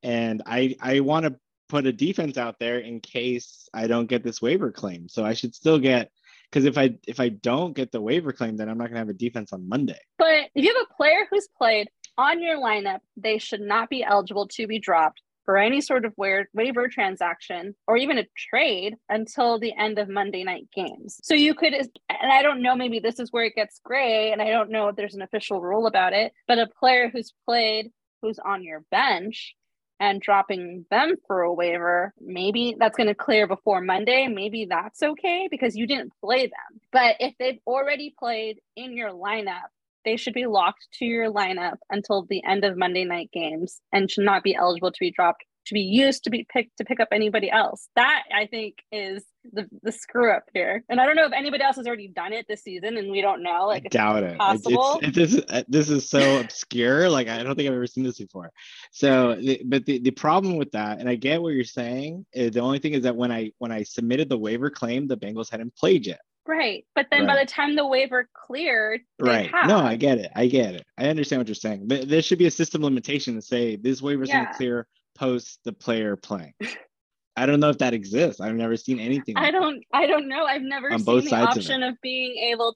And I want to put a defense out there in case I don't get this waiver claim. So I should still get, because if I don't get the waiver claim, then I'm not going to have a defense on Monday. But if you have a player who's played on your lineup, they should not be eligible to be dropped for any sort of waiver transaction or even a trade until the end of Monday night games. So you could, and I don't know, maybe this is where it gets gray, and I don't know if there's an official rule about it, but a player who's played, who's on your bench and dropping them for a waiver, maybe that's going to clear before Monday. Maybe that's okay because you didn't play them. But if they've already played in your lineup, they should be locked to your lineup until the end of Monday night games and should not be eligible to be dropped, to be used to be picked to pick up anybody else. That I think is the screw up here. And I don't know if anybody else has already done it this season, and we don't know. Like, I doubt it. Possible. This is so obscure. Like, I don't think I've ever seen this before. So, but the problem with that, and I get what you're saying, is the only thing is that when I submitted the waiver claim, the Bengals hadn't played yet. Right. But then by the time the waiver cleared, they have. No, I get it. I get it. I understand what you're saying. There should be a system limitation to say this waiver's going to clear post the player playing. I don't know if that exists. I've never seen anything. I don't know. I've never seen the option of being able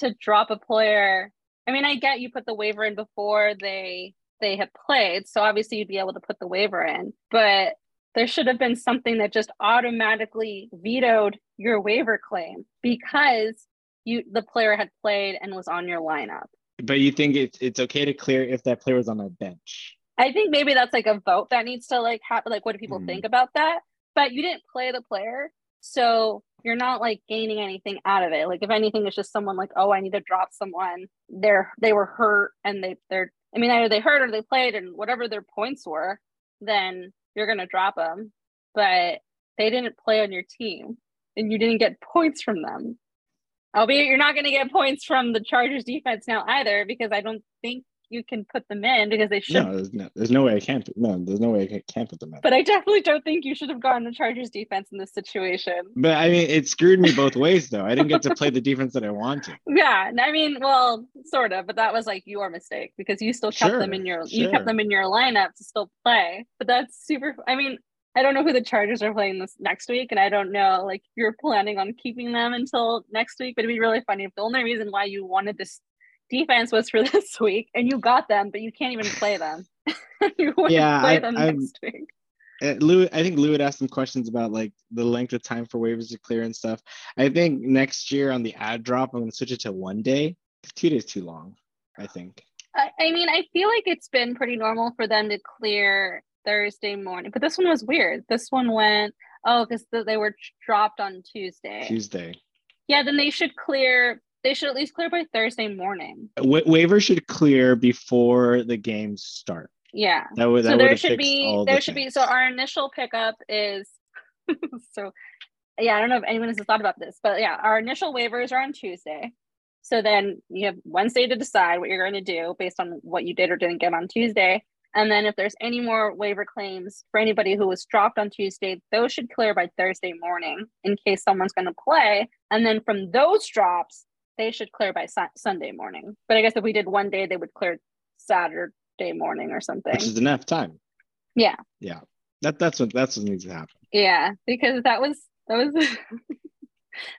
to drop a player. I mean, I get you put the waiver in before they have played. So obviously you'd be able to put the waiver in, but there should have been something that just automatically vetoed your waiver claim because the player had played and was on your lineup. But you think it's okay to clear if that player was on a bench? I think maybe that's like a vote that needs to happen. Like, what do people think about that? But you didn't play the player, so you're not gaining anything out of it. Like, if anything, it's just someone I need to drop someone. They were hurt and either they hurt or they played, and whatever their points were, then you're going to drop them, but they didn't play on your team and you didn't get points from them. Albeit you're not going to get points from the Chargers defense now either, because I don't think you can put them in because they should. There's no way I can't put them in. But I definitely don't think you should have gone the Chargers defense in this situation. But I mean, it screwed me both ways though. I didn't get to play the defense that I wanted. Yeah. I mean, well, sort of, but that was your mistake because you still kept them in your, you kept them in your lineup to still play, but that's super. I mean, I don't know who the Chargers are playing this next week. And I don't know, you're planning on keeping them until next week, but it'd be really funny if the only reason why you wanted this defense was for this week and you got them, but you can't even play them. You wouldn't play them next week. I think Lou had asked some questions about the length of time for waivers to clear and stuff. I think next year on the ad drop, I'm going to switch it to one day. 2 days too long, I think. I mean, I feel like it's been pretty normal for them to clear Thursday morning, but this one was weird. This one went, because they were dropped on Tuesday. Yeah, then they should at least clear by Thursday morning. Waivers should clear before the games start. Yeah. There should be. So our initial pickup is. So, yeah, I don't know if anyone has thought about this, but yeah, our initial waivers are on Tuesday. So then you have Wednesday to decide what you're going to do based on what you did or didn't get on Tuesday. And then if there's any more waiver claims for anybody who was dropped on Tuesday, those should clear by Thursday morning in case someone's going to play. And then from those drops, they should clear by Sunday morning. But I guess if we did one day, they would clear Saturday morning or something. Which is enough time. Yeah. Yeah. That's what needs to happen. Yeah, because that was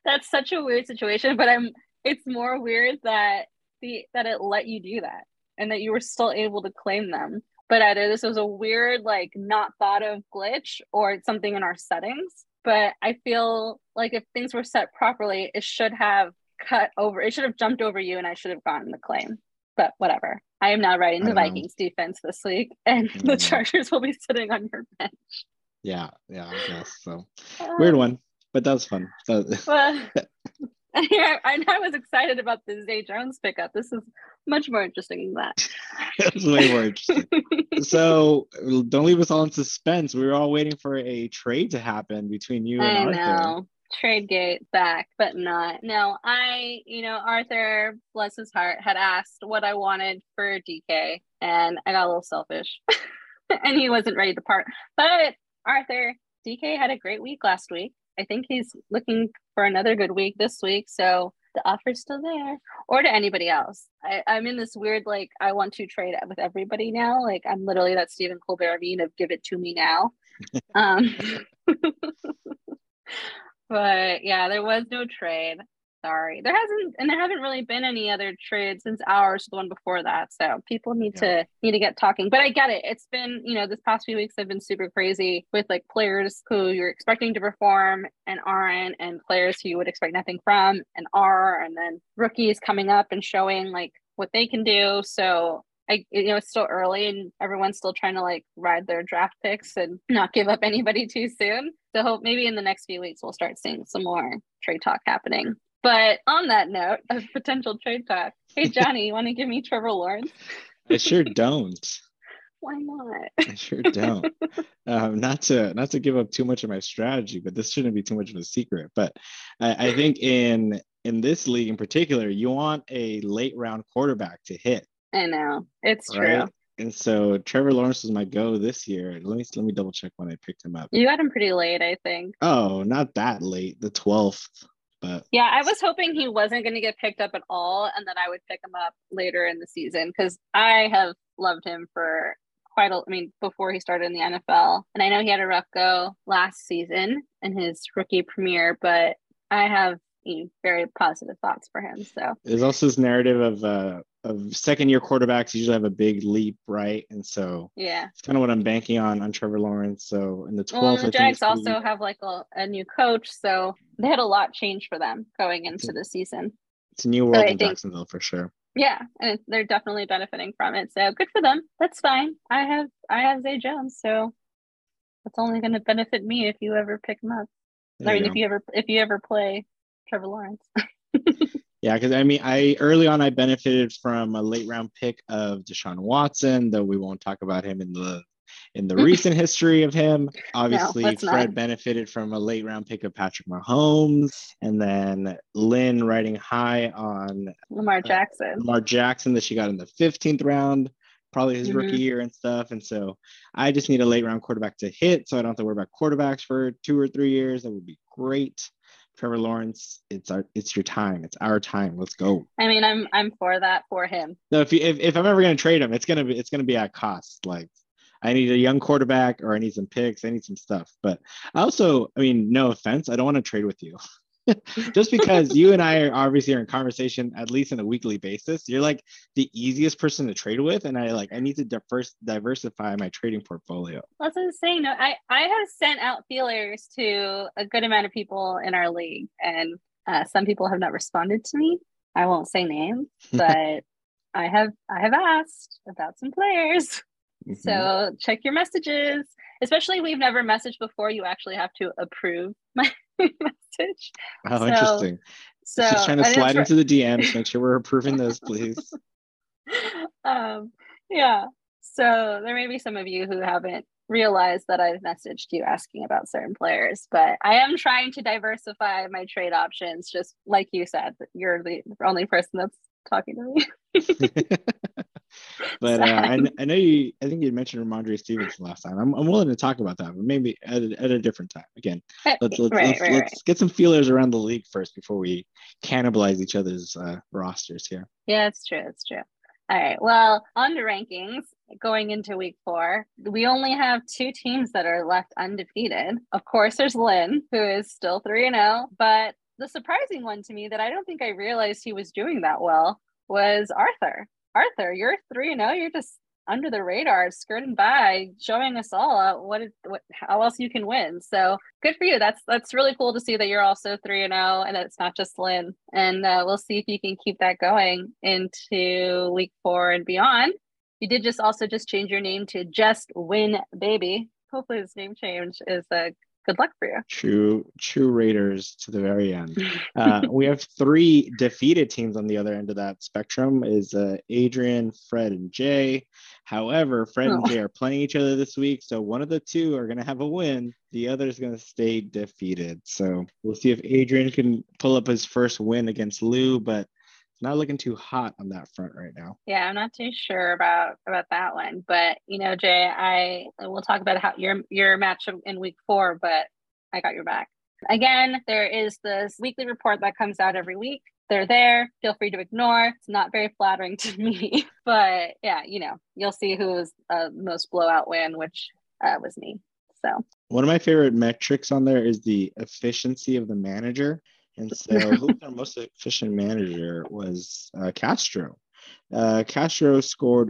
that's such a weird situation, but it's more weird that it let you do that and that you were still able to claim them. But either this was a weird, not thought of glitch or something in our settings. But I feel like if things were set properly, it should have jumped over you, and I should have gotten the claim, but whatever. I am now writing the Vikings defense this week, and the Chargers will be sitting on your bench. Yeah, I guess so. Weird one, but that was fun. I was excited about the Zay Jones pickup. This is much more interesting than that. It's way more interesting. So don't leave us all in suspense. We were all waiting for a trade to happen between you and Arthur. Trade gate back, but not. No, Arthur, bless his heart, had asked what I wanted for DK, and I got a little selfish and he wasn't ready to part. But Arthur, DK had a great week last week. I think he's looking for another good week this week. So the offer's still there, or to anybody else. I'm in this weird, I want to trade with everybody now. I'm literally that Stephen Colbert meme of give it to me now. But yeah, there was no trade. Sorry. There haven't really been any other trades since ours, the one before that. So people need to get talking, but I get it. It's been, this past few weeks have been super crazy with players who you're expecting to perform and aren't, and players who you would expect nothing from and are, and then rookies coming up and showing what they can do. So it's still early and everyone's still trying to ride their draft picks and not give up anybody too soon. So hope maybe in the next few weeks, we'll start seeing some more trade talk happening. But on that note of potential trade talk, hey, Johnny, you want to give me Trevor Lawrence? I sure don't. Why not? I sure don't. Not to give up too much of my strategy, but this shouldn't be too much of a secret. But I think in this league in particular, you want a late round quarterback to hit. I know, it's true. And so Trevor Lawrence was my go this year. Let me double check when I picked him up. You got him pretty late, I think. Oh, not that late. The 12th. But yeah, I was hoping he wasn't going to get picked up at all and that I would pick him up later in the season, because I have loved him for quite a, I mean, before he started in the NFL. And I know he had a rough go last season in his rookie premiere, but I have very positive thoughts for him. So there's also this narrative of second-year quarterbacks usually have a big leap, right? And so yeah, it's kind of what I'm banking on Trevor Lawrence. So in the 12th, well, the Jags also have like a new coach, so they had a lot change for them going into the season. It's a new world in Jacksonville for sure. Yeah, and they're definitely benefiting from it. So good for them. That's fine. I have Zay Jones, so that's only going to benefit me if you ever pick him up. There I mean, if you ever play Trevor Lawrence. Yeah, because I mean, early on I benefited from a late round pick of Deshaun Watson, though we won't talk about him in the recent history of him. Obviously, no, Fred benefited from a late round pick of Patrick Mahomes, and then Lynn riding high on Lamar Jackson that she got in the 15th round, probably his rookie year and stuff. And so I just need a late round quarterback to hit, so I don't have to worry about quarterbacks for 2 or 3 years. That would be great. Trevor Lawrence, it's our time. Let's go. I mean, I'm for that for him. No, if I'm ever going to trade him, it's gonna be at cost. Like, I need a young quarterback, or I need some picks, I need some stuff. But I also, I mean, no offense, I don't want to trade with you. Just because you and I are obviously in conversation, at least on a weekly basis, you're like the easiest person to trade with. And I need to diversify my trading portfolio. That's what I'm saying. No, I have sent out feelers to a good amount of people in our league, and some people have not responded to me. I won't say names, but I have asked about some players. So check your messages, especially we've never messaged before. You actually have to approve my message. Oh, so, interesting. So she's trying to slide into the DMs. Make sure we're approving those, please. Yeah. So there may be some of you who haven't realized that I've messaged you asking about certain players, but I am trying to diversify my trade options. Just like you said, you're the only person that's talking to me. But I know you. I think you mentioned Ramondre Stevenson last time. I'm willing to talk about that, but maybe at a different time. Again, let's get some feelers around the league first before we cannibalize each other's rosters here. Yeah, it's true. It's true. All right. Well, on to rankings. Going into week 4, we only have 2 teams that are left undefeated. Of course, there's Lynn, who is still 3-0. But the surprising one to me that I don't think I realized he was doing that well was Arthur. Arthur, you're 3-0. You're just under the radar, skirting by, showing us all how else you can win. So good for you. That's really cool to see that you're also 3-0, and it's not just Lynn. And we'll see if you can keep that going into week 4 and beyond. You did just change your name to Just Win Baby. Hopefully, this name change is a good luck for you. True Raiders to the very end. We have 3 defeated teams on the other end of that spectrum is Adrian, Fred, and Jay. However, Fred and Jay are playing each other this week, so one of the 2 are going to have a win. The other is going to stay defeated. So we'll see if Adrian can pull up his first win against Lou, but it's not looking too hot on that front right now. Yeah, I'm not too sure about that one, but Jay, we'll talk about how your matchup in week 4, but I got your back. Again, there is this weekly report that comes out every week. They're there. Feel free to ignore. It's not very flattering to me, but yeah, you'll see who was most blowout win, which was me. So one of my favorite metrics on there is the efficiency of the manager. And so who was our most efficient manager was Castro. Castro scored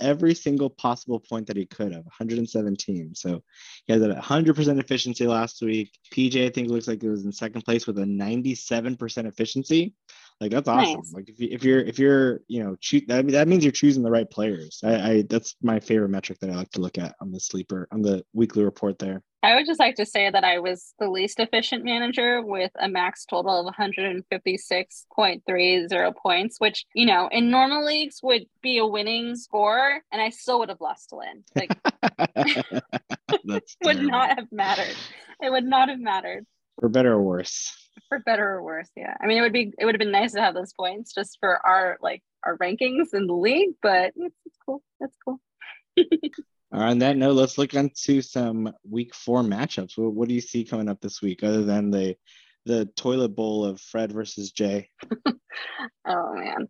every single possible point that he could have, 117. So he has a 100% efficiency last week. PJ, I think, looks like it was in second place with a 97% efficiency. Like, that's awesome. Nice. Like that means you're choosing the right players. That's my favorite metric that I like to look at on the sleeper, on the weekly report there. I would just like to say that I was the least efficient manager with a max total of 156.30 points, which, in normal leagues would be a winning score, and I still would have lost to Lynn. Like, It would not have mattered. For better or worse. For better or worse, yeah. I mean, it would have been nice to have those points just for our rankings in the league, but it's cool. That's cool. On that note, let's look into some week 4 matchups. What do you see coming up this week, other than the the toilet bowl of Fred versus Jay. Oh, man.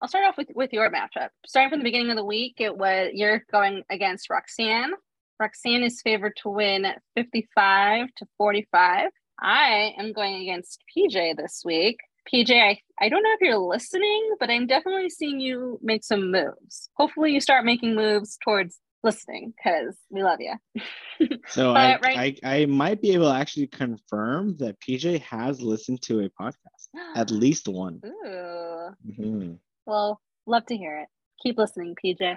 I'll start off with your matchup. Starting from the beginning of the week, you're going against Roxanne. Roxanne is favored to win 55-45. I am going against PJ this week. PJ, I don't know if you're listening, but I'm definitely seeing you make some moves. Hopefully you start making moves towards listening, because we love you. So I might be able to actually confirm that PJ has listened to a podcast, at least one. Ooh. Mm-hmm. Well, love to hear it. Keep listening, PJ.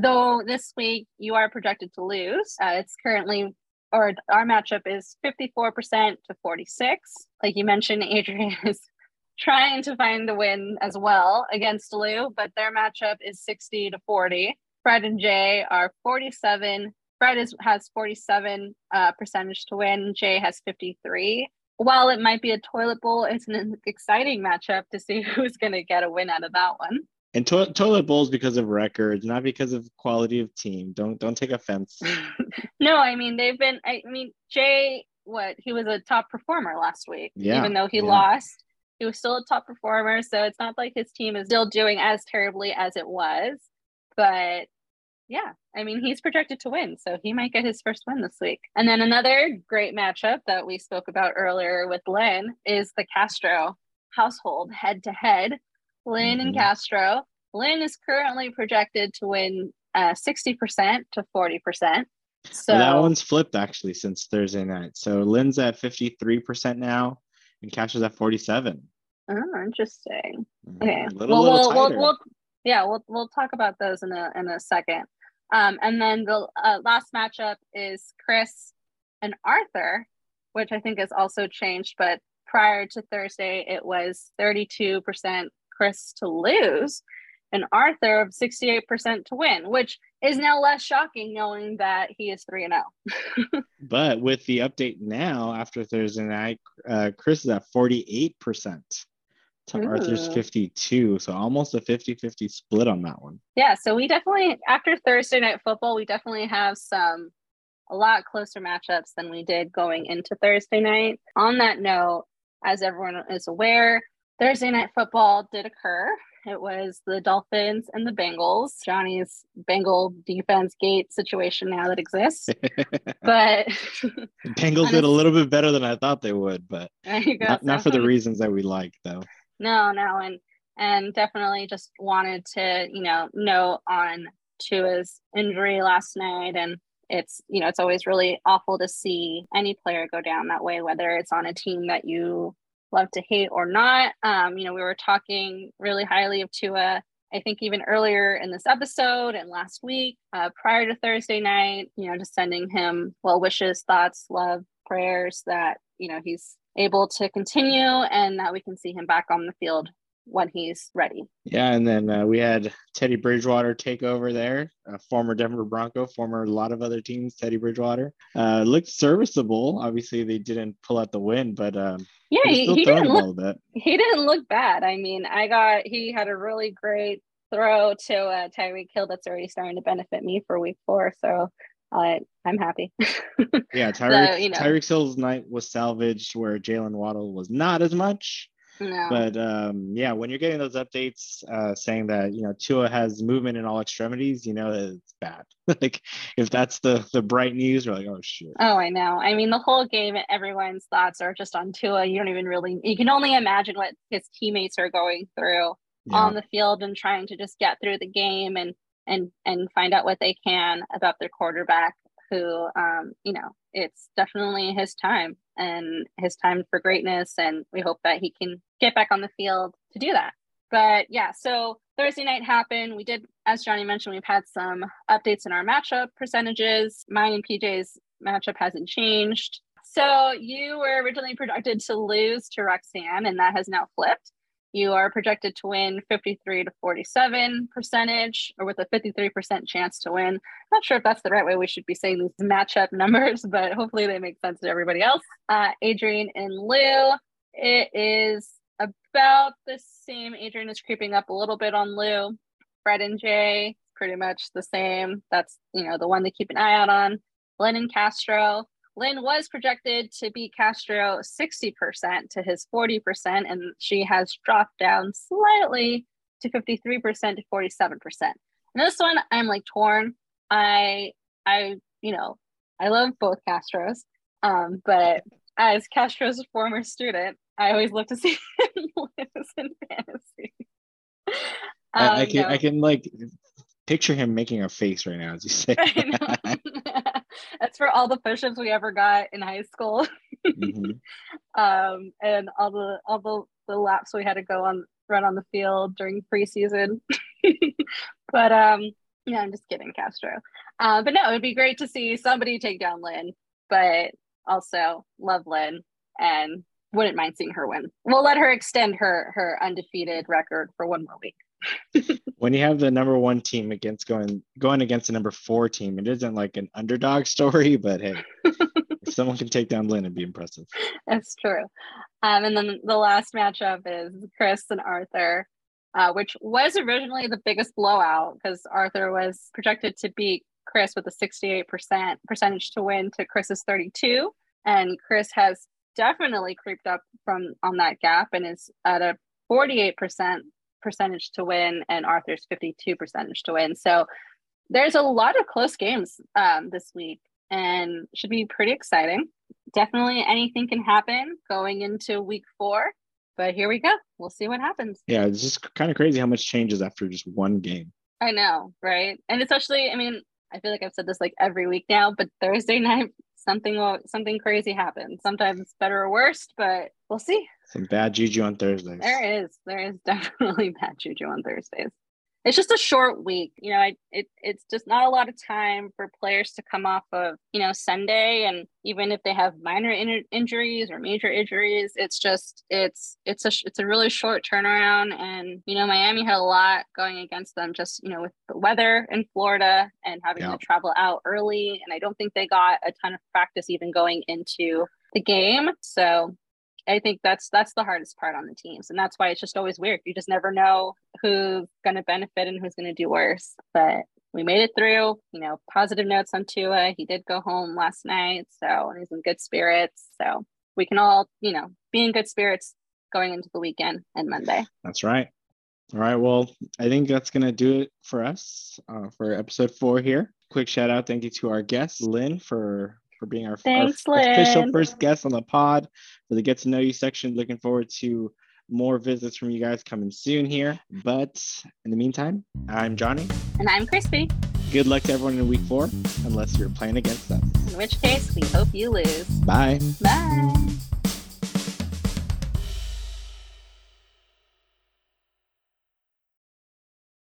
Though this week you are projected to lose. It's currently, or our matchup is 54%-46. Like you mentioned, Adrian is trying to find the win as well against Lou, but their matchup is 60-40. Fred and Jay are 47. Fred has 47 percentage to win. Jay has 53. While it might be a toilet bowl, it's an exciting matchup to see who's going to get a win out of that one. And toilet bowls because of records, not because of quality of team. Don't take offense. No, I mean, Jay, he was a top performer last week. Yeah, even though he lost, he was still a top performer. So it's not like his team is still doing as terribly as it was. But yeah, I mean, he's projected to win, so he might get his first win this week. And then another great matchup that we spoke about earlier with Lynn is the Castro household head-to-head. Lynn and Castro. Lynn is currently projected to win 60%-40%. So that one's flipped actually since Thursday night. So Lynn's at 53% now, and Castro's at 47%. Oh, interesting. Okay, we'll talk about those in a second. And then the last matchup is Chris and Arthur, which I think has also changed. But prior to Thursday, it was 32% Chris to lose and Arthur of 68% to win, which is now less shocking knowing that he is 3-0. But with the update now after Thursday night, Chris is at 48% to Arthur's 52%. So almost a 50-50 split on that one. Yeah. So we definitely, after Thursday night football, we definitely have a lot closer matchups than we did going into Thursday night. On that note, as everyone is aware, Thursday night football did occur. It was the Dolphins and the Bengals. Johnny's Bengal defense gate situation now that exists. But Bengals did a little bit better than I thought they would, but not for the reasons that we like, though. No. And definitely just wanted to, know on Tua's injury last night. And it's, it's always really awful to see any player go down that way, whether it's on a team that you love to hate or not. We were talking really highly of Tua, I think even earlier in this episode and last week, prior to Thursday night, just sending him well wishes, thoughts, love, prayers that, he's able to continue and that we can see him back on the field when he's ready. Yeah. And then we had Teddy Bridgewater take over there, a former Denver Bronco, former a lot of other teams, Teddy Bridgewater. Looked serviceable. Obviously they didn't pull out the win, but he didn't look bad. I mean, he had a really great throw to Tyreek Hill that's already starting to benefit me for week 4. So I'm happy. Yeah, Tyreek Hill's night was salvaged where Jaylen Waddle was not as much. No. But when you're getting those updates saying that Tua has movement in all extremities, it's bad. Like if that's the bright news, we're like, oh shit. Oh, I know. I mean, the whole game, everyone's thoughts are just on Tua. You can only imagine what his teammates are going through on the field and trying to just get through the game and find out what they can about their quarterback. Who, it's definitely his time and his time for greatness. And we hope that he can get back on the field to do that. But yeah, so Thursday night happened. We did, as Johnny mentioned, we've had some updates in our matchup percentages. Mine and PJ's matchup hasn't changed. So you were originally projected to lose to Roxanne, and that has now flipped. You are projected to win 53%-47%, or with a 53% chance to win. Not sure if that's the right way we should be saying these matchup numbers, but hopefully they make sense to everybody else. Adrian and Lou, it is about the same. Adrian is creeping up a little bit on Lou. Fred and Jay, pretty much the same. That's, the one to keep an eye out on. Lynn and Castro, Lynn was projected to beat Castro 60% to his 40%, and she has dropped down slightly to 53% to 47%. And this one, I'm like torn. I love both Castros, but as Castro's former student, I always love to see him lose in fantasy. I can like picture him making a face right now as you say. That's for all the push-ups we ever got in high school, mm-hmm. And all the laps we had to go on run on the field during preseason. But yeah, I'm just kidding, Castro. But no, it would be great to see somebody take down Lynn, but also love Lynn and wouldn't mind seeing her win. We'll let her extend her undefeated record for one more week. When you have the number one team against going against the number four team, it isn't like an underdog story, but hey, if someone can take down Lynn, it'd be impressive. That's true. And then the last matchup is Chris and Arthur, which was originally the biggest blowout because Arthur was projected to beat Chris with a 68% percentage to win to Chris's 32, and Chris has definitely creeped up from on that gap and is at a 48% percentage to win, and Arthur's 52% to win. So there's a lot of close games this week and should be pretty exciting. Definitely anything can happen going into week 4, but here we go. We'll see what happens. Yeah, it's just kind of crazy how much changes after just one game. I know, right? And especially, I mean, I feel like I've said this like every week now, but Thursday night something crazy happens. Sometimes better or worse, but we'll see. Some bad juju on Thursdays. There is definitely bad juju on Thursdays. It's just a short week, you know. It's just not a lot of time for players to come off of, you know, Sunday, and even if they have minor injuries or major injuries, it's a really short turnaround. And you know, Miami had a lot going against them, just, you know, with the weather in Florida and having to travel out early. And I don't think they got a ton of practice even going into the game. So I think that's the hardest part on the teams. And that's why it's just always weird. You just never know who's going to benefit and who's going to do worse. But we made it through, you know. Positive notes on Tua. He did go home last night, so he's in good spirits. So we can all, you know, be in good spirits going into the weekend and Monday. That's right. All right. Well, I think that's going to do it for us for episode 4 here. Quick shout out. Thank you to our guest, Lynn, for being our official first guest on the pod for the Get to Know You section. Looking forward to more visits from you guys coming soon here. But in the meantime, I'm Jhonny. And I'm Crispy. Good luck to everyone in week 4, unless you're playing against us. In which case, we hope you lose. Bye. Bye.